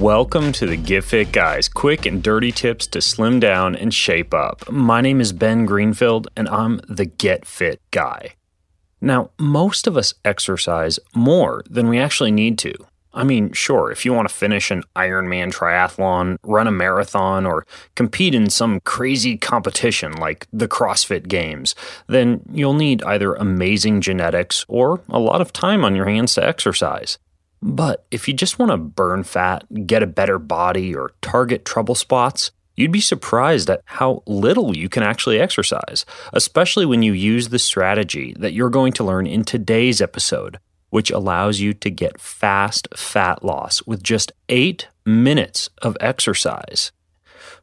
Welcome to the Get Fit Guys, quick and dirty tips to slim down and shape up. My name is Ben Greenfield, and I'm the Get Fit Guy. Now, most of us exercise more than we actually need to. I mean, sure, if you want to finish an Ironman triathlon, run a marathon, or compete in some crazy competition like the CrossFit Games, then you'll need either amazing genetics or a lot of time on your hands to exercise. But if you just want to burn fat, get a better body, or target trouble spots, you'd be surprised at how little you can actually exercise, especially when you use the strategy that you're going to learn in today's episode, which allows you to get fast fat loss with just 8 minutes of exercise.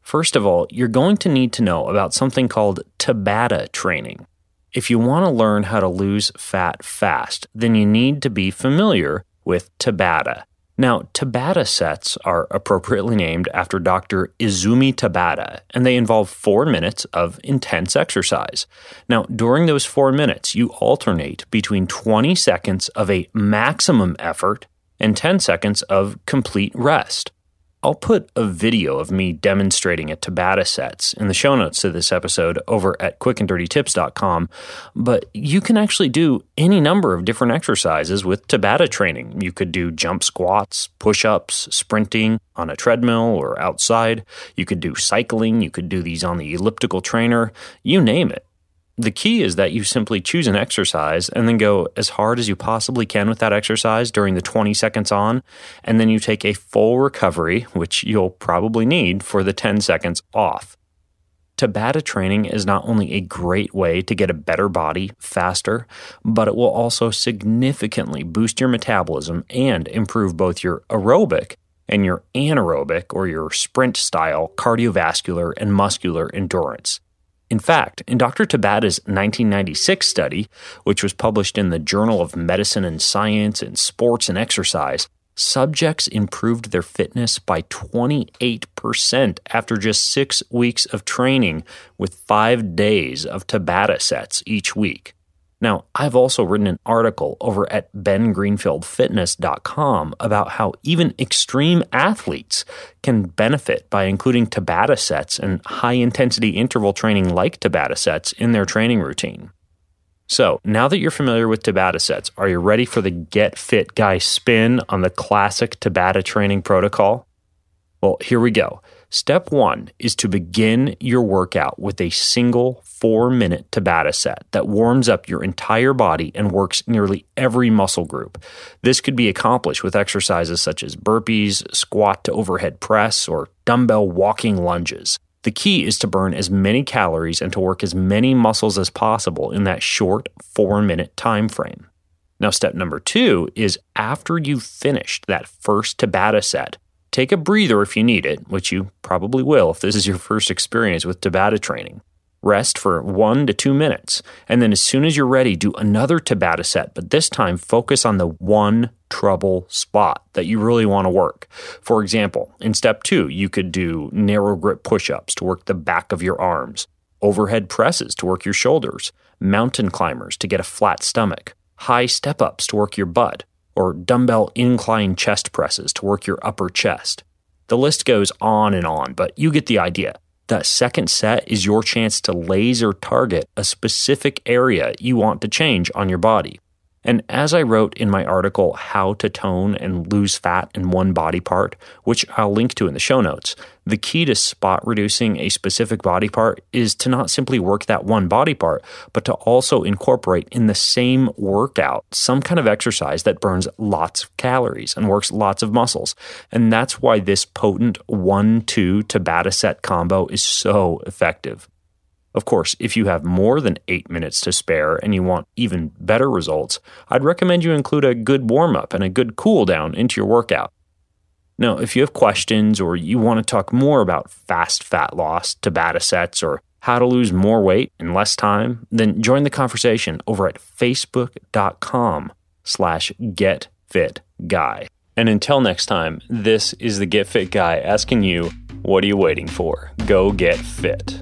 First of all, you're going to need to know about something called Tabata training. If you want to learn how to lose fat fast, then you need to be familiar with Tabata. Now, Tabata sets are appropriately named after Dr. Izumi Tabata, and they involve 4 minutes of intense exercise. Now, during those 4 minutes, you alternate between 20 seconds of a maximum effort and 10 seconds of complete rest. I'll put a video of me demonstrating a Tabata sets in the show notes to this episode over at quickanddirtytips.com, but you can actually do any number of different exercises with Tabata training. You could do jump squats, push-ups, sprinting on a treadmill or outside. You could do cycling. You could do these on the elliptical trainer. You name it. The key is that you simply choose an exercise and then go as hard as you possibly can with that exercise during the 20 seconds on, and then you take a full recovery, which you'll probably need for the 10 seconds off. Tabata training is not only a great way to get a better body faster, but it will also significantly boost your metabolism and improve both your aerobic and your anaerobic, or your sprint-style cardiovascular and muscular endurance. In fact, in Dr. Tabata's 1996 study, which was published in the Journal of Medicine and Science and Sports and Exercise, subjects improved their fitness by 28% after just 6 weeks of training with 5 days of Tabata sets each week. Now, I've also written an article over at bengreenfieldfitness.com about how even extreme athletes can benefit by including Tabata sets and high-intensity interval training like Tabata sets in their training routine. So, now that you're familiar with Tabata sets, are you ready for the Get Fit Guy spin on the classic Tabata training protocol? Well, here we go. Step one is to begin your workout with a single 4-minute Tabata set that warms up your entire body and works nearly every muscle group. This could be accomplished with exercises such as burpees, squat to overhead press, or dumbbell walking lunges. The key is to burn as many calories and to work as many muscles as possible in that short 4-minute time frame. Now, step number two is after you've finished that first Tabata set, take a breather if you need it, which you probably will if this is your first experience with Tabata training. Rest for 1 to 2 minutes, and then as soon as you're ready, do another Tabata set, but this time focus on the one trouble spot that you really want to work. For example, in step two, you could do narrow grip push-ups to work the back of your arms, overhead presses to work your shoulders, mountain climbers to get a flat stomach, high step-ups to work your butt, or dumbbell incline chest presses to work your upper chest. The list goes on and on, but you get the idea. That second set is your chance to laser target a specific area you want to change on your body. And as I wrote in my article, How to Tone and Lose Fat in One Body Part, which I'll link to in the show notes, the key to spot reducing a specific body part is to not simply work that one body part, but to also incorporate in the same workout some kind of exercise that burns lots of calories and works lots of muscles. And that's why this potent 1-2 Tabata set combo is so effective. Of course, if you have more than 8 minutes to spare and you want even better results, I'd recommend you include a good warm-up and a good cool-down into your workout. Now, if you have questions or you want to talk more about fast fat loss, Tabata sets, or how to lose more weight in less time, then join the conversation over at facebook.com/getfitguy. And until next time, this is the Get Fit Guy asking you, what are you waiting for? Go get fit.